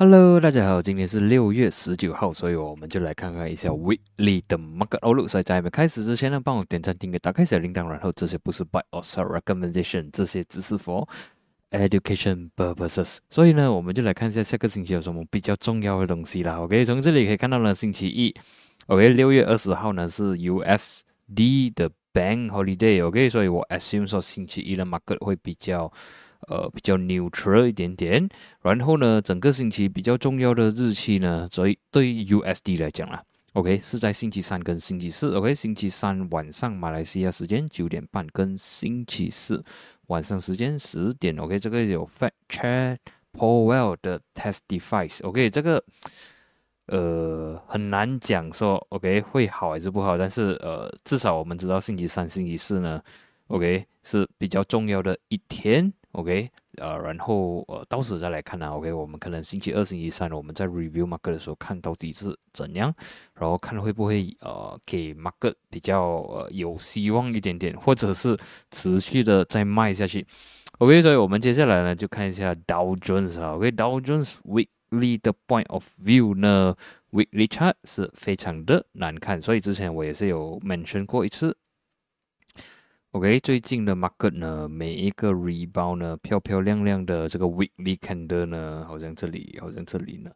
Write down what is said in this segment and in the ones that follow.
Hello， 大家好，今天是6月19号，所以我们就来看看一下 Weekly 的 Market Outlook。所以在我们开始之前呢，帮我点赞、订阅、打开小铃铛。然后这些不是 Buy or Sell Recommendation， 这些只是 for education purposes。所以呢，我们就来看一下下个星期有什么比较重要的东西啦。OK， 从这里可以看到呢，星期一 ，OK， 6月20号呢是 USD 的 Bank Holiday。OK， 所以我 assume 说星期一的 Market 会比较 neutral 一点点，然后呢，整个星期比较重要的日期呢，所以对 USD 来讲啦 ，OK 是在星期三跟星期四 ，OK 星期三晚上马来西亚时间9点半跟星期四晚上时间10点 ，OK 这个有 Fed Chair Powell 的 testifies，OK 这个很难讲说 OK 会好还是不好，但是至少我们知道星期三、星期四呢 ，OK 是比较重要的一天。OK， 然后到时再来看啊 OK， 我们可能星期二、星期三，我们在 review market 的时候看到底是怎样，然后看会不会给 market 比较有希望一点点，或者是持续的再卖下去。OK， 所以我们接下来呢就看一下 Dow Jones 啊 ，OK，Dow Jones Weekly 的 Point of View 呢 ，Weekly Chart 是非常的难看，所以之前我也是有 mention 过一次。OK， 最近的 market 呢，每一个 rebound 呢，漂漂亮亮的这个 weekly candle 呢，好像这里呢，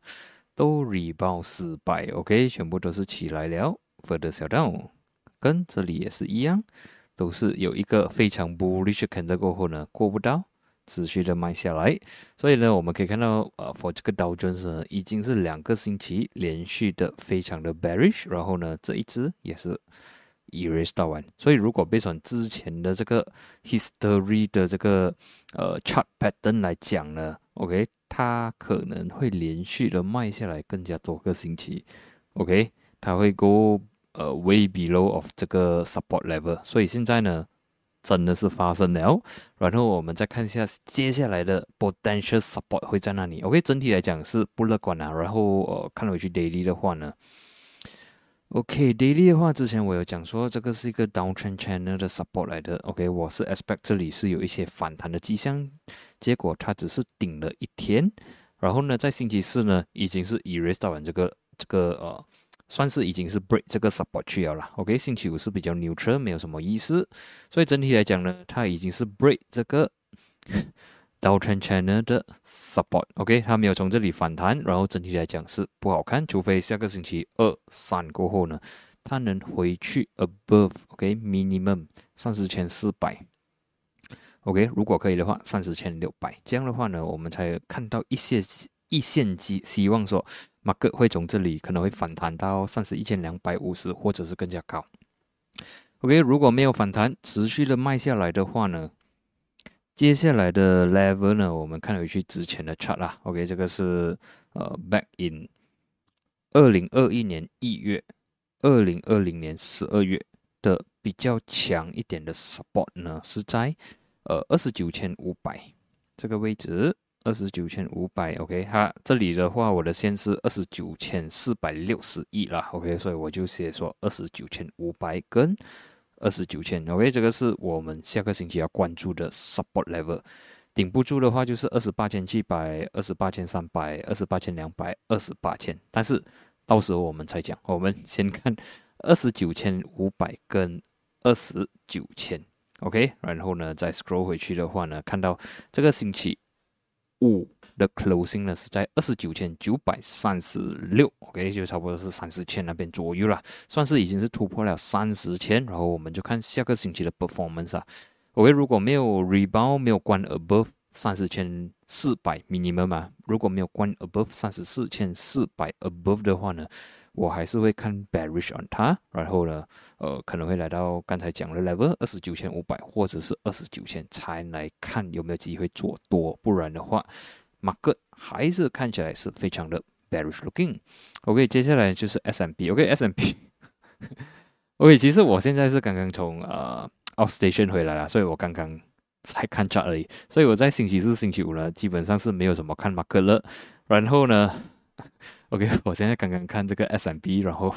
都 rebound 失败 ，OK， 全部都是起来了 ，further sell down， 跟这里也是一样，都是有一个非常 bullish candle 过后呢，过不到，持续的卖下来，所以呢，我们可以看到for 这个 Dow Jones 呢，已经是2个星期连续的非常的 bearish， 然后呢，这一支也是。erase 到完，所以如果 based on 之前的这个 history 的这个chart pattern 来讲呢 ，OK， 它可能会连续的卖下来更加多个星期 ，OK， 它会 go way below of 这个 support level， 所以现在呢真的是发生了，然后我们再看一下接下来的 potential support 会在哪里 ，OK， 整体来讲是不乐观啊，然后看回去 daily 的话呢。OK，daily 的话，之前我有讲说这个是一个 downtrend channel 的 support 来的。OK， 我是 expect 这里是有一些反弹的迹象，结果它只是顶了一天，然后呢，在星期四呢，已经是 erase 到完这个算是已经是 break 这个 support 去了啦。OK， 星期五是比较 neutral， 没有什么意思，所以整体来讲呢，它已经是 break 这个downtrend channel 的 support。OK， 它没有从这里反弹，然后整体来讲是不好看，除非下个星期二、三过后呢，它能回去 above OK minimum 30,400。OK， 如果可以的话，30,600。这样的话呢，我们才看到一些一线机，希望说 market 会从这里可能会反弹到31,250或者是更加高。OK， 如果没有反弹，持续的卖下来的话呢？接下来的 level 呢，我们看回去之前的 chart 啦。OK， 这个是back in 2021年1月、2020年12月的比较强一点的 support 呢，是在29,500这个位置，29,500。OK， 它这里的话，我的线是29,461啦。OK， 所以我就写说29,500跟。29,000 OK， 这个是我们下个星期要关注的 support level， 顶不住的话就是28,700、28,300、28,200、28,000，但是到时候我们才讲，我们先看29,500跟29,000 OK， 然后呢再 scroll 回去的话呢，看到这个星期五的 closing 呢是在29,936 OK， 就差不多是30,000那边左右啦，算是已经是突破了30,000，然后我们就看下个星期的 performance 啊 OK， 如果没有 rebound 没有关 above 30,400 minimum 啊，如果没有关 above 34,400 above 的话呢，我还是会看 bearish on 它，然后呢可能会来到刚才讲的 level 29,500或者是29,000才来看有没有机会做多，不然的话market 还是看起来是非常的 bearish looking。OK， 接下来就是 S&P。OK， S&P 。OK， 其实我现在是刚刚从outstation 回来了，所以我刚刚才看 chart 而已。所以我在星期四、星期五呢，基本上是没有什么看 market 了。然后呢 ，OK， 我现在刚刚看这个 S&P， 然后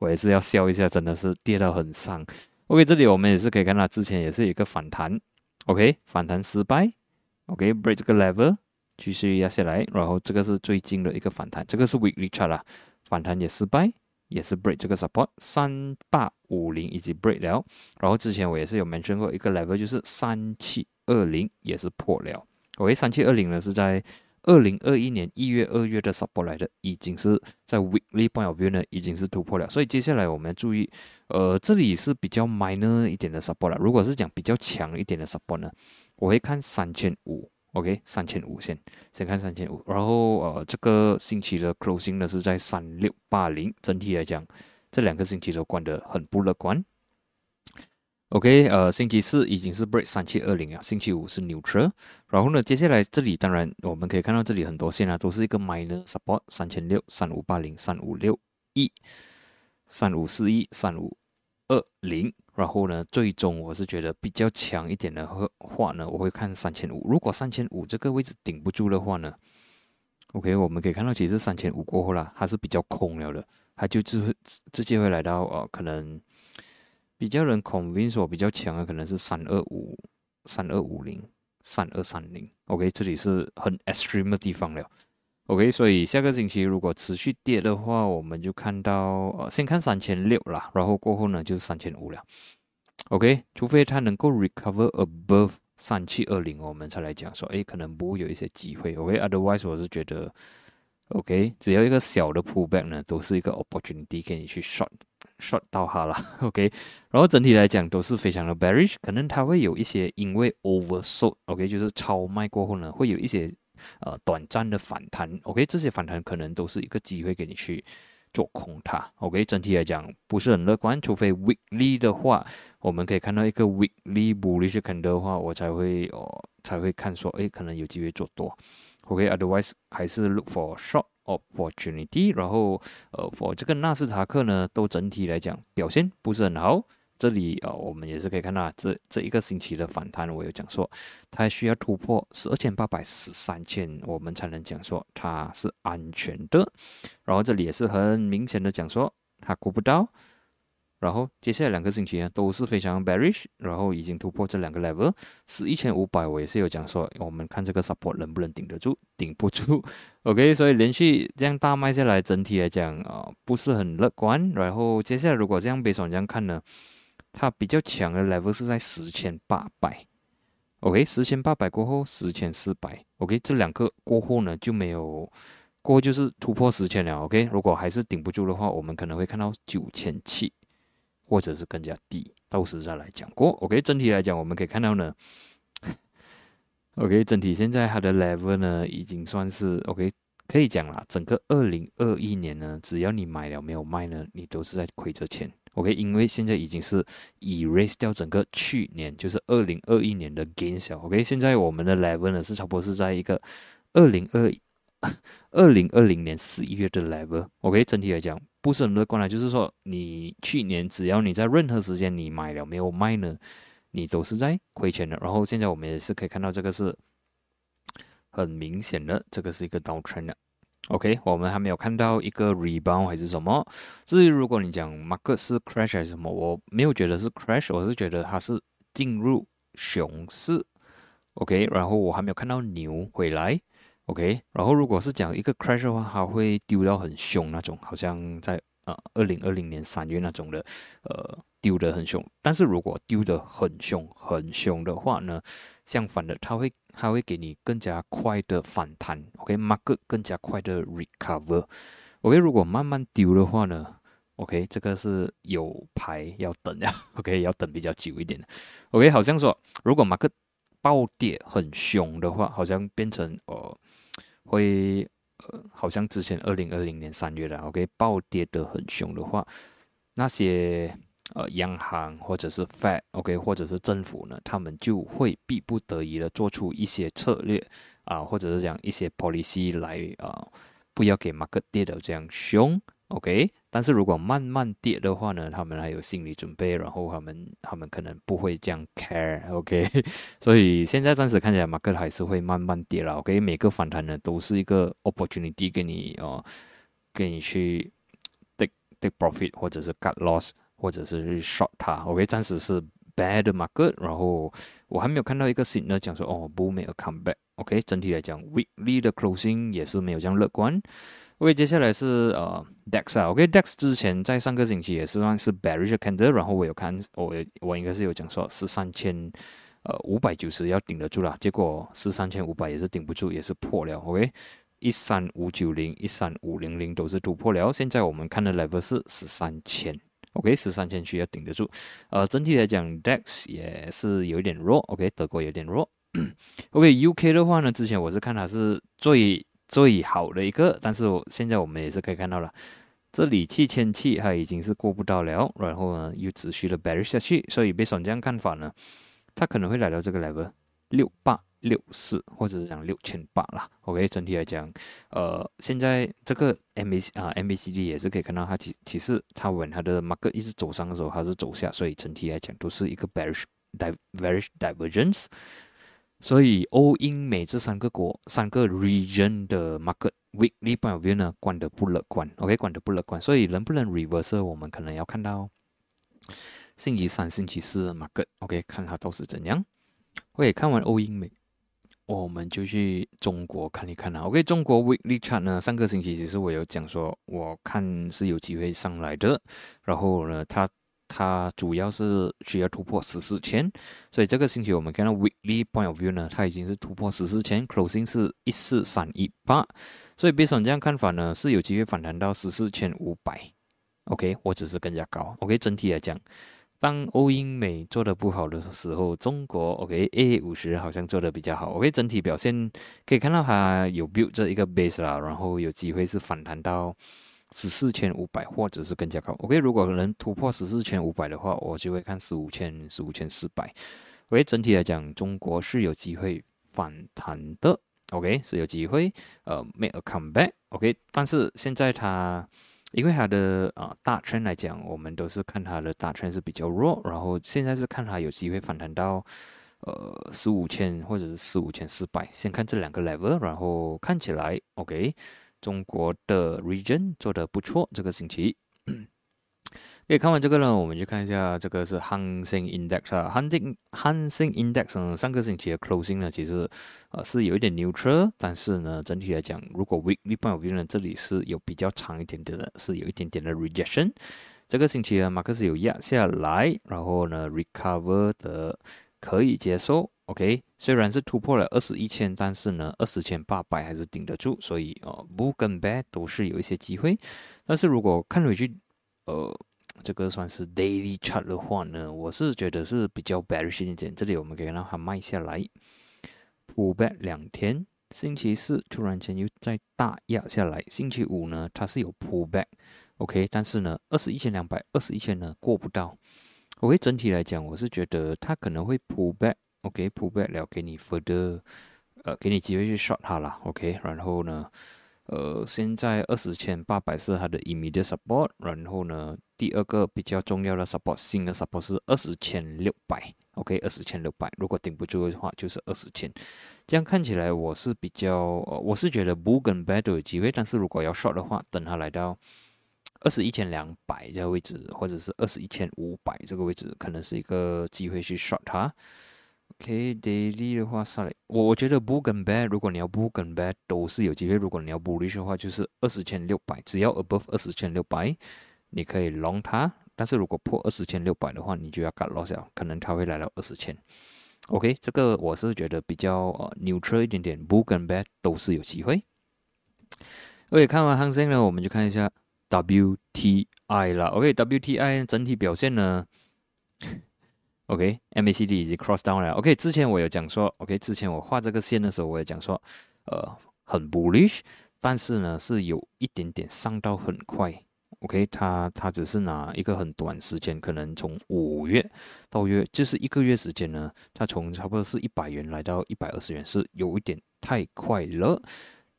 我也是要笑一下，真的是跌到很伤。OK， 这里我们也是可以看到，之前也是一个反弹。OK， 反弹失败。OK， break 这个level。继续压下来，然后这个是最近的一个反弹，这个是 weekly chart 啦，反弹也失败，也是 break 这个 support 3850以及 break 了，然后之前我也是有 mention 过一个 level 就是3720也是破了，OK 3720呢是在2021年1月2月的 support 来的，已经是在 weekly point of view 呢已经是突破了，所以接下来我们注意这里是比较 minor 一点的 support 啦，如果是讲比较强一点的 support 呢，我会看3500。OK， 3500先看3500，然后这个星期的 closing 呢是在3680，整体来讲，这两个星期都关得很不乐观。OK， 星期四已经是 break 3720了，星期五是 neutral， 然后呢，接下来这里当然我们可以看到这里很多线啊，都是一个 minor support 3600、3580、3561、3541、3520。然后呢，最终我是觉得比较强一点的话呢，我会看3500。如果3500这个位置顶不住的话呢 ，OK， 我们可以看到其实3500过后啦，它是比较空了的，它就直接会来到可能比较人 convince 我比较强的可能是325、3250、3230。OK， 这里是很 extreme 的地方了。OK， 所以下个星期如果持续跌的话，我们就看到先看3600啦，然后过后呢就是3500了。OK， 除非它能够 recover above 3720，我们才来讲说，可能不会有一些机会。OK，otherwise、我是觉得 ，OK， 只要一个小的 pullback 呢，都是一个 opportunity 给你去 short 到它了。OK， 然后整体来讲都是非常的 bearish， 可能它会有一些因为 oversold， OK， 就是超卖过后呢，会有一些。短暂的反弹 ，OK， 这些反弹可能都是一个机会给你去做空它 ，OK， 整体来讲不是很乐观，除非 weekly 的话，我们可以看到一个 weekly bullish candle 的话，我才会看说，可能有机会做多 ，OK，otherwise、还是 look for short opportunity， 然后for 这个纳斯达克呢，都整体来讲表现不是很好。这里我们也是可以看到这一个星期的反弹，我有讲说它需要突破 12813， 我们才能讲说它是安全的。然后这里也是很明显的讲说它过不到。然后接下来两个星期呢都是非常 bearish， 然后已经突破这两个 level， 11500我也是有讲说我们看这个 support 能不能顶得住，顶不住 ，OK， 所以连续这样大卖下来，整体来讲不是很乐观。然后接下来如果这样悲观这样看呢？它比较强的 level 是在10800 OK， 10800过后10400 OK， 这两个过后呢就没有过后就是突破10000了 OK， 如果还是顶不住的话，我们可能会看到9700或者是更加低，到时再来讲过 OK， 整体来讲我们可以看到呢 OK， 整体现在它的 level 呢已经算是 OK， 可以讲啦，整个2021年呢只要你买了没有卖呢，你都是在亏着钱OK， 因为现在已经是 erase 掉整个去年，就是2021年的 gains 了 OK， 现在我们的 level 呢是差不多是在一个2020年11月的 level OK， 整体来讲不是很乐观啦，就是说你去年只要你在任何时间你买了没有卖呢，你都是在亏钱的。然后现在我们也是可以看到这个是很明显的，这个是一个 downtrend 的OK， 我们还没有看到一个 rebound 还是什么。至于如果你讲 market 是 crash 还是什么，我没有觉得是 crash， 我是觉得它是进入熊市 OK， 然后我还没有看到牛回来 OK， 然后如果是讲一个 crash 的话，它会丢到很凶那种，好像在2020年3月那种的丢得很凶。但是如果丢得很凶的话呢，相反的它会给你更加快的反弹 OK,market 更加快的 recover OK， 如果慢慢丢的话呢 OK， 这个是有排要等呀 OK， 要等比较久一点 OK， 好像说如果 market 暴跌很凶的话，好像变成会好像之前2020年3月的 OK 暴跌得很凶的话，那些央行或者是 Fed OK 或者是政府呢，他们就会逼不得已的做出一些策略或者是讲一些 policy 来不要给 market 跌得这样凶 OK， 但是如果慢慢跌的话呢，他们还有心理准备，然后他们可能不会这样 care OK 所以现在暂时看起来 market 还是会慢慢跌了 OK， 每个反弹呢都是一个 opportunity 给你去 take profit 或者是 cut loss或者是 short 它 OK， 暂时是 bad market， 然后我还没有看到一个 signal 讲说bull make a comeback OK， 整体来讲 ，weekly 的 closing 也是没有这样乐观。OK， 接下来是DAX 啊 ，OK，DAX 之前在上个星期也是算是 bearish candle， 然后我有看，我应该是有讲说13590要顶得住啦，结果13500也是顶不住，也是破了 ，OK， 13590、13500都是突破了，现在我们看的 level 是13000。OK， 13000需要顶得住。整体来讲 ，DAX 也是有点弱。OK， 德国有点弱。OK，UK 的话呢，之前我是看它是最好的一个，但是现在我们也是可以看到了，这里7700它已经是过不到了，然后呢又持续的 bearish 下去，所以被上这样看法呢，它可能会来到这个 level 6864或者是讲6800啦。OK， 整体来讲，现在这个 MACD 也是可以看到它其实它稳它的 market 一直走上的时候它是走下，所以整体来讲都是一个 bearish divergence。所以欧英美这三个 region 的 market weekly point of view 呢，关得不乐观。OK， 关得不乐观，所以能不能 reverse， 我们可能要看到星期三、星期四的 market。OK， 看它到底是怎样。OK， 看完欧英美，我们就去中国看一看啦。OK， 中国 weekly chart 呢，上个星期其实我有讲说，我看是有机会上来的，然后呢，它主要是需要突破14000，所以这个星期我们看到 weekly point of view 呢，它已经是突破14000 ，closing 是14318，所以based on这样看法呢，是有机会反弹到14500。OK， 或者是更加高。OK， 整体来讲，当欧英美做的不好的时候，中国 OK A50 好像做的比较好。OK， 整体表现可以看到它有 build 这一个 base 啦，然后有机会是反弹到14500或者是更加高。OK， 如果能突破14500的话，我就会看15000、15400。OK， 整体来讲，中国是有机会反弹的。OK， 是有机会make a comeback。OK， 但是现在它因为它的大trend来讲，我们都是看它的大trend是比较弱，然后现在是看它有机会反弹到15000或者是15400。先看这两个 level， 然后看起来 OK。中国的 region 做得不错，这个星期。OK， 看完这个呢，我们就看一下这个是 Hang Seng Index 啊。Hang Seng Index 呢，上个星期的 closing 呢，其实是有一点 neutral， 但是呢，整体来讲，如果 weekly point of view 呢，这里是有比较长一点点的，是有一点点的 rejection。这个星期呢，马克思有压下来，然后呢 recover 的可以接受。OK， 虽然是突破了21000，但是呢，20800还是顶得住，所以bull跟 bear 都是有一些机会。但是如果看回去，这个算是 daily chart 的话呢，我是觉得是比较 bearish 一点。这里我们可以看到它卖下来 ，pull back 2天，星期四突然间又再大压下来，星期五呢它是有 pull back， OK， 但是呢21200、21000呢过不到。OK， 整体来讲，我是觉得它可能会 pull back。OK，pull back 了，给你 further， 给你机会去 short 它啦。OK， 然后呢，现在20800是它的 immediate support， 然后呢，第二个比较重要的 support， 新的 support 是20600。OK， 20600，如果顶不住的话就是20000。这样看起来我是比较，我是觉得 bull 跟 bear 都有机会，但是如果要 short 的话，等它来到21200这个位置，或者是21500这个位置，可能是一个机会去 short 它。OK，daily 的话上来，我觉得 bull 跟 bear， 如果你要 bull 跟 bear 都是有机会。如果你要 bullish 的话，就是20600，只要 above 20600，你可以 long 它。但是如果破20600的话，你就要 cut loss 了，可能它会来到20000。OK， 这个我是觉得比较neutral 一点点 ，bull 跟 bear 都是有机会。OK， 看完 Hang Seng 呢，我们就看一下 WTI 啦。OK，WTI 整体表现呢？OK，MACD 已经 cross down 了。OK， 之前我有讲说 ，OK， 之前我画这个线的时候，我也讲说，很 bullish， 但是呢是有一点点上到很快。OK， 它只是拿一个很短时间，可能从5月到月，就是1个月时间呢，它从差不多是100元来到120元，是有一点太快了。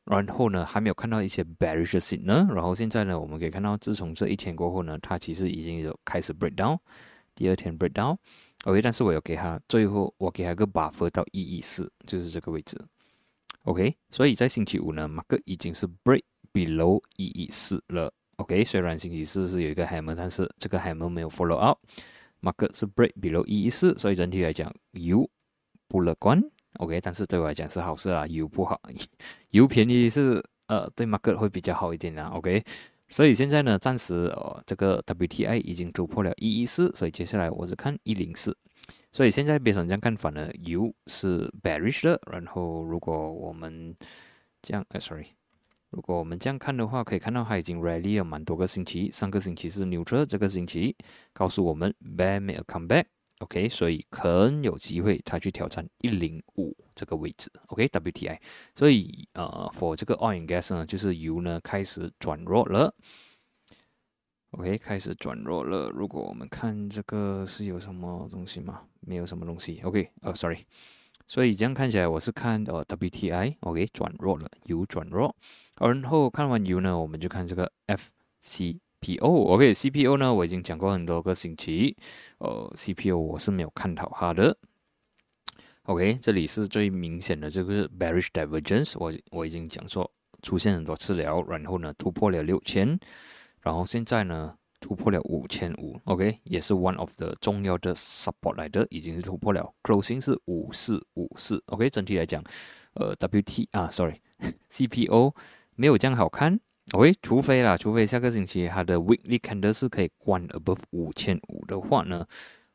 然后呢，还没有看到一些 bearish signal。然后现在呢，我们可以看到，自从这1天过后呢，它其实已经有开始 break down， 第2天 break down。OK， 但是我有给它，最后我给它个 buffer 到114，就是这个位置。OK， 所以在星期五呢 ，market 已经是 break below 114了。OK， 虽然星期四是有一个 hammer， 但是这个 hammer 没有 follow up，market 是 break below 114，所以整体来讲，有不乐观。OK， 但是对我来讲是好事啦，油不好，油便宜是对 market 会比较好一点啦 ，OK。所以现在呢，暂时这个 WTI 已经突破了114，所以接下来我是看104。所以现在别想这样看法呢，油是 bearish 的。然后如果我们这样，如果我们这样看的话，可以看到它已经 rally 了蛮多个星期，上个星期是 neutral， 这个星期告诉我们 bear made a comeback。OK， 所以很有机会它去挑战105这个位置。OK，WTI，、okay， 所以for 这个 oil and gas 呢，就是油呢开始转弱了。OK， 开始转弱了。如果我们看这个是有什么东西吗？没有什么东西。OK， sorry， 所以这样看起来我是看WTI， OK 转弱了，油转弱。然后看完油呢，我们就看这个 FC。CPO，OK， CPO 呢，我已经讲过很多个星期，CPO 我是没有看好它的。OK， 这里是最明显的这个 bearish divergence， 我已经讲说出现很多次了，然后呢突破了6000，然后现在呢突破了5500 ，OK， 也是 one of the 重要的 support 来的，已经是突破了 ，closing 是5454 ，OK， 整体来讲，CPO 没有这样好看。OK， 除非下个星期它的 weekly candle 是可以关 above 5500的话呢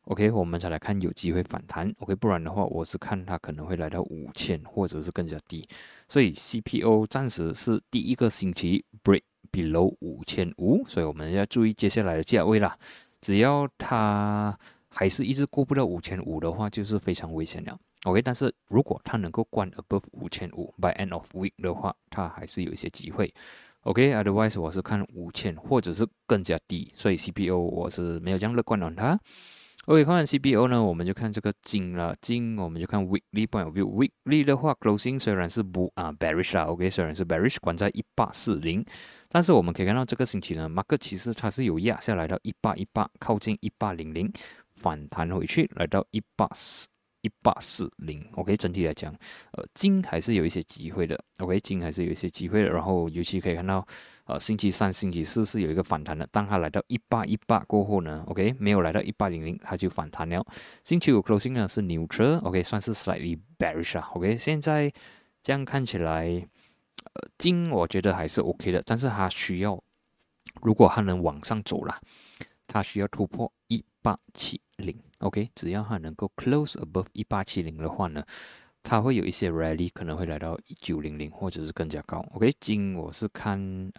，OK， 我们才来看有机会反弹。OK， 不然的话，我是看它可能会来到5000或者是更加低。所以 CPO 暂时是第一个星期 break below 5500，所以我们要注意接下来的价位啦。只要它还是一直过不到5500的话，就是非常危险了。OK， 但是如果它能够关 above 5500 by end of week 的话，它还是有一些机会。OK，otherwise 我是看5000或者是更加低，所以 CPO 我是没有这样乐观了它。OK， 看完 CPO 呢，我们就看这个金了，金我们就看 weekly point of view。weekly 的话 ，closing 虽然是bearish 啦 ，OK， 虽然是 bearish， 关在1840，但是我们可以看到这个星期呢 ，market 其实它是有压下来到1818，靠近1800，反弹回去来到1840 ，OK， 整体来讲，金还是有一些机会的 ，OK， 金还是有一些机会的。然后尤其可以看到，星期三、星期四是有一个反弹的。当它来到1818过后呢 ，OK， 没有来到1800，它就反弹了。星期五 closing 呢是 neutral，OK， 算是 slightly bearish 啊 ，OK， 现在这样看起来，金我觉得还是 OK 的，但是它需要，如果它能往上走啦，它需要突破1870。OK， 只要它能够 close above 1870的话呢，它会有一些 rally， 可能会来到1900或者是更加高。OK， 金我是看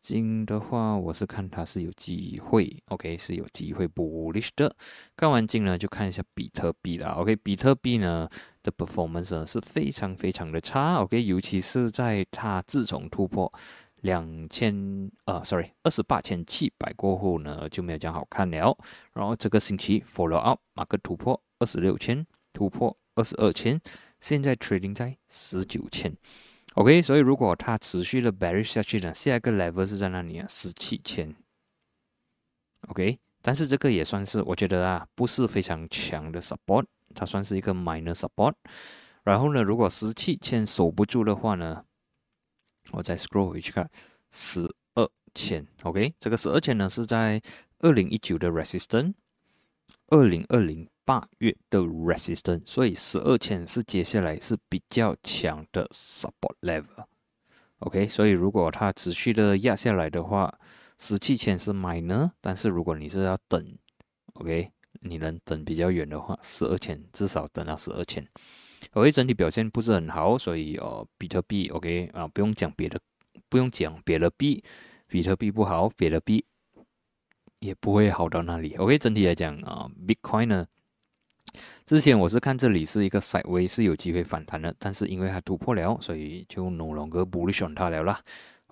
金的话我是看它是有机会 ，OK 是有机会 bullish 的。看完金呢，就看一下比特币啦。OK， 比特币呢的 performance 呢是非常非常的差。OK， 尤其是在它自从突破28700过后呢，就没有这样好看了。然后这个星期 follow up， market 突破26000，突破22000，现在 trading 在19000。OK， 所以如果它持续的 bearish 下去呢，下一个 level 是在那里啊，17000。OK， 但是这个也算是我觉得啊，不是非常强的 support， 它算是一个 minor support。然后呢，如果17000守不住的话呢？我再 scroll 回去看12000 ，OK， 这个12000呢是在2019的 resistance， 2020 8月的 resistance， 所以12000是接下来是比较强的 support level， OK， 所以如果它持续的压下来的话，17000是 minor， 但是如果你是要等 ，OK， 你能等比较远的话，12000至少等到12000。OK， 整体表现不是很好，所以比特币 OK 啊，不用讲别的币，比特币不好，别的币也不会好到哪里。OK， 整体来讲啊 ，Bitcoin 呢，之前我是看这里是一个 sideways 是有机会反弹的，但是因为它突破了，所以就 no longer bullish on 它了啦。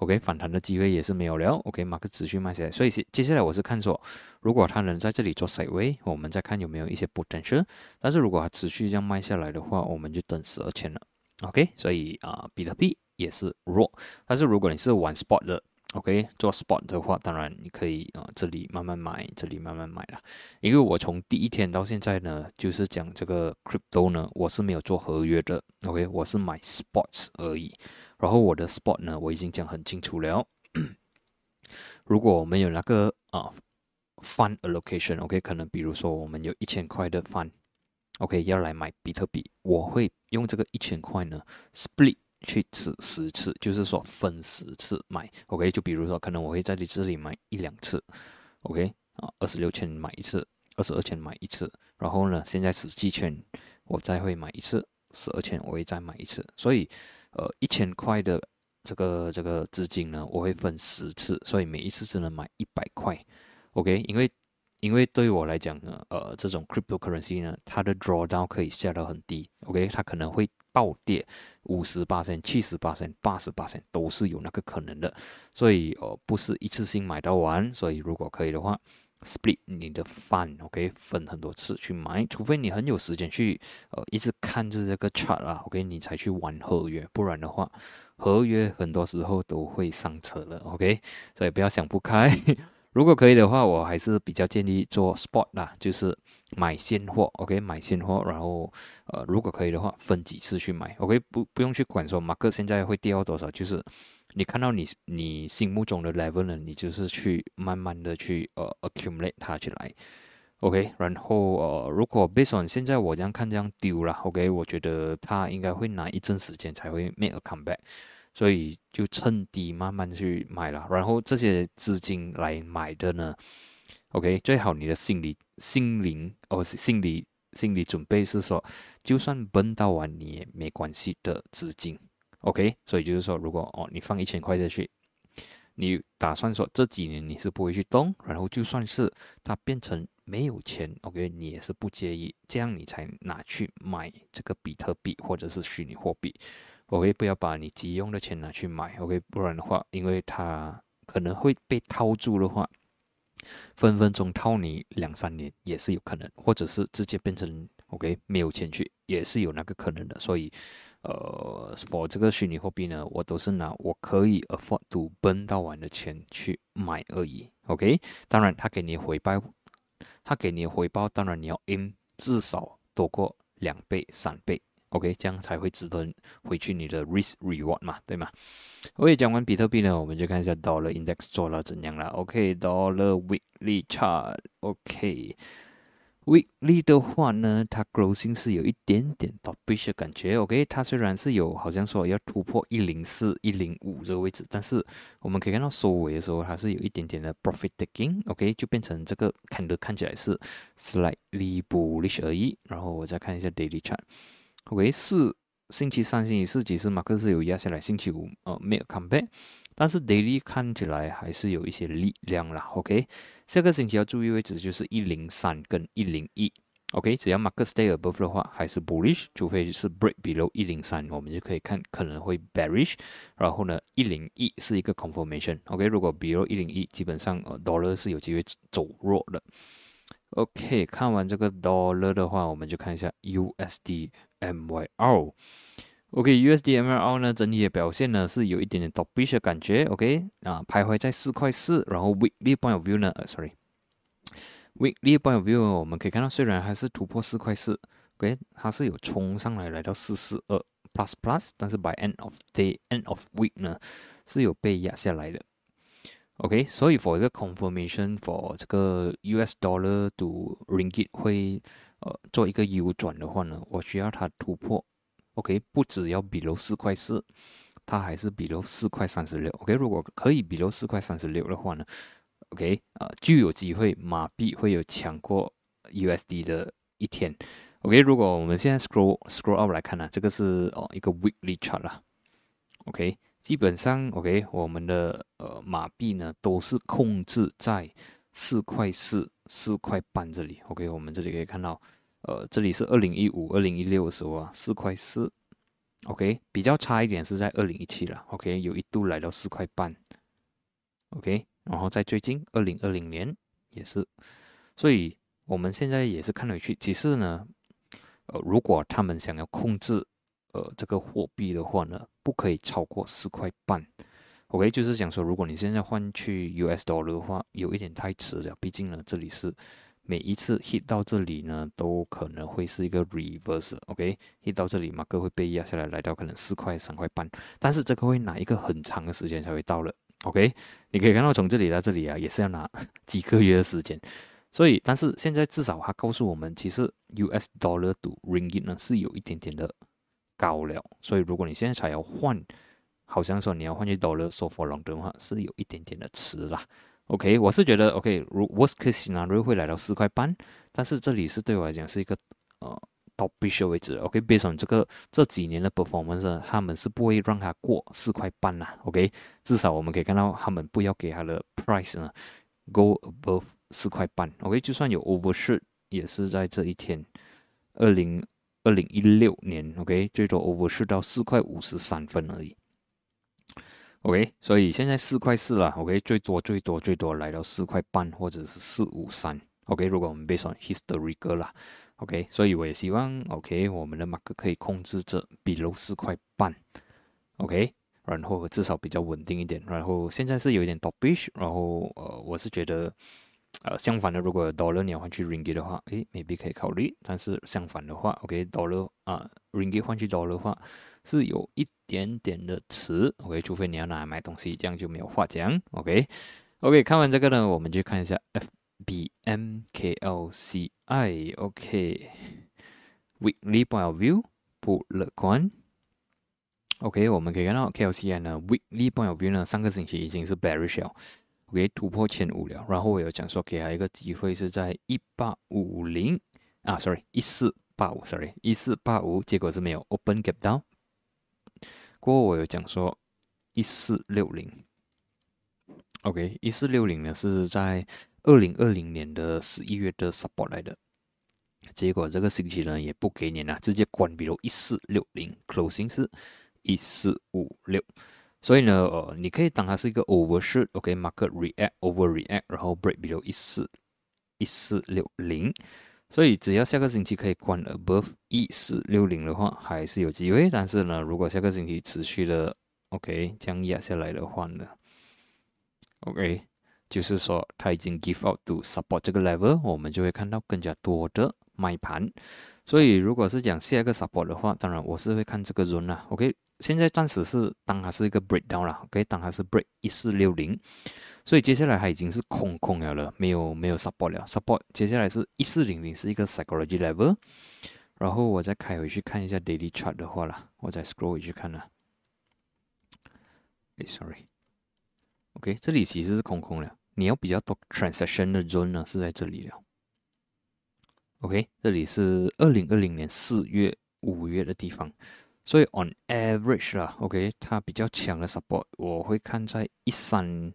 OK， 反弹的机会也是没有了。OK， 马克持续卖下来，所以接下来我是看说，如果它能在这里做 sideway， 我们再看有没有一些 potential。但是如果它持续这样卖下来的话，我们就等12000了。OK， 所以比特币也是弱。但是如果你是玩 spot 的 ，OK， 做 spot 的话，当然你可以这里慢慢买，这里慢慢买啦。因为我从第一天到现在呢，就是讲这个 crypto 呢，我是没有做合约的。OK， 我是买 spots 而已。然后我的 spot 呢，我已经讲很清楚了。如果我们有那个fund allocation，OK， 可能比如说我们有1000块的 fund， OK， 要来买比特币，我会用这个1000块呢 split 去吃10次，就是说分10次买。OK， 就比如说可能我会在这里买1-2次 ，OK， 啊，26圈买一次，22圈买一次，然后呢，现在17圈我再会买一次，12圈我会再买一次，所以1000块的这个资金呢，我会分10次，所以每一次只能买100块 ，OK， 因为对我来讲呢，这种 cryptocurrency 呢，它的 drawdown 可以下到很低 ，OK， 它可能会暴跌 50%、70%、80% 都是有那个可能的，所以不是一次性买到完，所以如果可以的话 ，split 你的饭 ，OK， 分很多次去买，除非你很有时间去一直看着这个 chart 啦 ，OK， 你才去玩合约，不然的话，合约很多时候都会上车了 ，OK， 所以不要想不开。如果可以的话，我还是比较建议做 spot 啦，就是买现货 ，OK， 买现货，然后如果可以的话，分几次去买 ，OK， 不用去管说马克现在会跌到多少，就是你看到你心目中的 level 呢，你就是去慢慢的去accumulate 它起来 ，OK， 然后如果 based on 现在我这样看这样丢啦 ，OK， 我觉得它应该会拿一阵时间才会 make a comeback。所以就趁低慢慢去买了，然后这些资金来买的呢 ，OK， 最好你的心理准备是说，就算崩到完你也没关系的资金 ，OK， 所以就是说，如果你放1000块下去，你打算说这几年你是不会去动，然后就算是它变成没有钱 ，OK， 你也是不介意，这样你才拿去买这个比特币或者是虚拟货币。OK， 不要把你急用的钱拿去买 ，OK， 不然的话，因为它可能会被套住的话，分分钟套你2-3年也是有可能，或者是直接变成 OK 没有钱去也是有那个可能的。所以，for 这个虚拟货币呢，我都是拿我可以 afford to burn 到完的钱去买而已 ，OK。当然，它给你回报，当然你要 aim 至少多过2倍、3倍。OK， 这样才会值得回去你的 risk reward 嘛，对吗？ OK， 讲完比特币呢，我们就看一下 Dollar Index 做了怎样了。OK，Dollar Weekly Chart。OK，Weekly 的话呢，它 closing 是有一点点 topish 的感觉。OK， 它虽然是有好像说要突破104、105这个位置，但是我们可以看到收尾的时候，它是有一点点的 profit taking。OK， 就变成这个 candle 看起来是 slightly bullish 而已。然后我再看一下 Daily Chart。OK， 是星期三、星期四其实马克是有压下来，星期五没有 comeback， 但是 daily 看起来还是有一些力量啦。OK， 下个星期要注意位置就是103跟101。OK， 只要马克 stay above 的话还是 bullish， 除非是 break below 103，我们就可以看可能会 bearish。然后呢，101是一个 confirmation。OK， 如果 below 101，基本上dollar 是有机会走弱的。OK， 看完这个 dollar 的话，我们就看一下 USD/MYR。OK，USD/MYR 呢，整体的表现呢是有一点点 topish 的感觉。OK， 徘徊在4.4，然后 weekly point of view 呢，weekly point of view 我们可以看到，虽然还是突破4.4， OK， 它是有冲上来，来到442++，但是 by end of day、end of week 呢是有被压下来的。OK， 所以 for 一个 confirmation for 这个 US dollar to ringgit 会做一个 U 转的话呢，我需要它突破 OK， 不只要 below 4.4， 它还是 below 4.36 OK， 如果可以 below 4.36的话呢 OK， 就有机会马币会有强过 USD 的一天 OK， 如果我们现在 scroll up 来看呢，这个是一个 weekly chart 啦 OK，基本上 ，OK， 我们的马币呢都是控制在4.4、4.5这里。OK， 我们这里可以看到，这里是2015、2016的时候啊，4.4。OK， 比较差一点是在2017了。OK， 有一度来到4.5。OK， 然后在最近2020年也是，所以我们现在也是看回去。其实呢，如果他们想要控制这个货币的话呢，不可以超过4.5。OK， 就是讲说，如果你现在换去 US dollar 的话，有一点太迟了。毕竟呢，这里是每一次 hit 到这里呢，都可能会是一个 reverse。OK，hit 到这里，马克会被压下来，来到可能4块、3.5。但是这个会拿一个很长的时间才会到了。OK， 你可以看到从这里到这里啊，也是要拿几个月的时间。所以但是现在至少它告诉我们，其实 US dollar to ringgit 呢是有一点点的高了，所以如果你现在才要换，好像说你要换去 dollar so for long 的话，是有一点点的迟啦。OK， 我是觉得 OK， worst case scenario 会来到4块半，但是这里是对我来讲是一个topish 的位置。OK， based on 这几年的 performance， 他们是不会让它过4块半啦。OK， 至少我们可以看到他们不要给它的 price 呢 go above 4块半。OK， 就算有 overshoot 也是在这一天2016年 OK 最多 overshoot 到4块53分而已。OK， 所以现在4块4啦 OK， 最多来到4块半或者是453 OK， 如果我们 based on historical 啦 OK， 所以我也希望 OK 我们的 market 可以控制着 below 4块半 OK， 然后至少比较稳定一点，然后现在是有一点 topish， 然后我是觉得相反的，如果 dollar 你要换去 ringgit 的话 maybe 可以考虑，但是相反的话 OK dollar ringgit 换去 dollar 的话是有一点点的迟 OK， 除非你要拿来买东西，这样就没有话讲。 OK， 看完这个呢，我们去看一下 FBMKLCI OK Weekly Point of View 不乐观。OK， 我们可以看到 KLCI 呢 Weekly Point of View 呢上个星期已经是 bearish 了 OK， 突破1500了，然后我有讲说给他一个机会是在1850啊 sorry 1485，结果是没有 open gap down， 过后我有讲说1460 OK， 1460呢是在2020年的11月的 support 来的，结果这个星期呢也不给你了，直接关闭了1460， closing 是1456，所以呢你可以当它是一个 overshoot OK market react overreact 然后 break below 1460，所以只要下个星期可以关 above 1460的话还是有机会，但是呢如果下个星期持续的 OK 这样压下来的话呢 OK 就是说它已经 give out to support 这个 level， 我们就会看到更加多的卖盘，所以如果是讲下一个 support 的话，当然我是会看这个 zone 啦 OK， 现在暂时是当它是一个 breakdown 啦 OK， 当它是 break 1460，所以接下来它已经是空了，没有 support 了， support 接下来是1400是一个 psychology level， 然后我再开回去看一下 daily chart 的话啦，我再 scroll 回去看啦 sorry OK， 这里其实是空了，你要比较多 transaction 的 zone 呢是在这里了 OK， 这里是2020年4月5月的地方，所以 on average 啦 OK 它比较强的 support 我会看在1360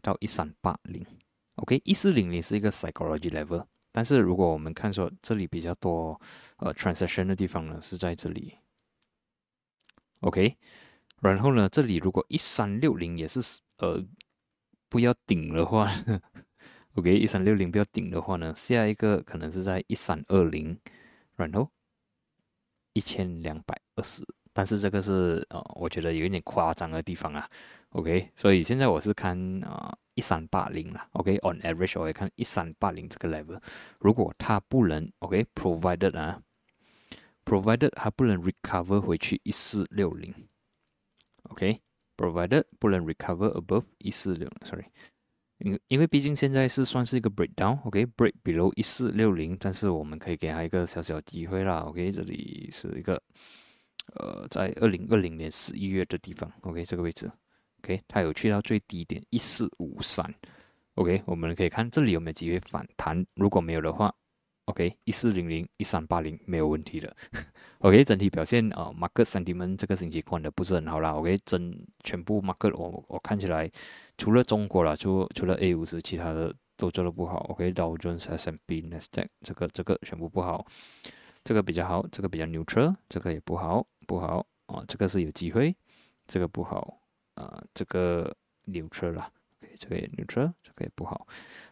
到1380 OK， 1400是一个 psychology level， 但是如果我们看说这里比较多transaction 的地方呢是在这里 OK， 然后呢这里如果1360也是不要顶的话OK 1360不要顶的话呢，下一个可能是在1320然后1220，但是这个是我觉得有一点夸张的地方啊 OK， 所以现在我是看1380啦 OK on average 我会看1380这个 level， 如果它不能 OK provided 它不能 recover 回去1460 OK provided 不能 recover above 1460 sorry， 因为毕竟现在是算是一个 breakdown OK break below 1460，但是我们可以给它一个小小机会啦 OK， 这里是一个在2020年11月的地方 OK 这个位置 OK 它有去到最低点 1453 OK， 我们可以看这里有没有机会反弹，如果没有的话 OK 1400 1380没有问题的OK， 整体表现market sentiment 这个星期关的不是很好啦 OK， 全部 market 我看起来除了中国啦除了 A50 其他的都做的不好 OK， Dow Jones S&P Nasdaq 这个全部不好，这个比较好，这个比较 neutral， 这个也不好这个是有机会，这个不好这个 neutral 啦 OK， 这个也 neutral， 这个也不好，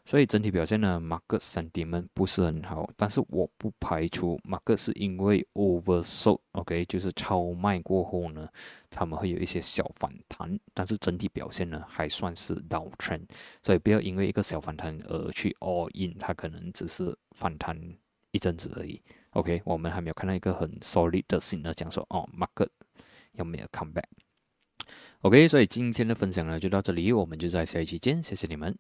所以整体表现呢 market sentiment 不是很好，但是我不排除 market 是因为 oversold OK 就是超卖过后呢他们会有一些小反弹，但是整体表现呢还算是 downtrend， 所以不要因为一个小反弹而去 all in， 它可能只是反弹一阵子而已OK， 我们还没有看到一个很 solid 的信呢讲说market 有没有 comeback OK， 所以今天的分享呢就到这里，我们就在下一期见，谢谢你们。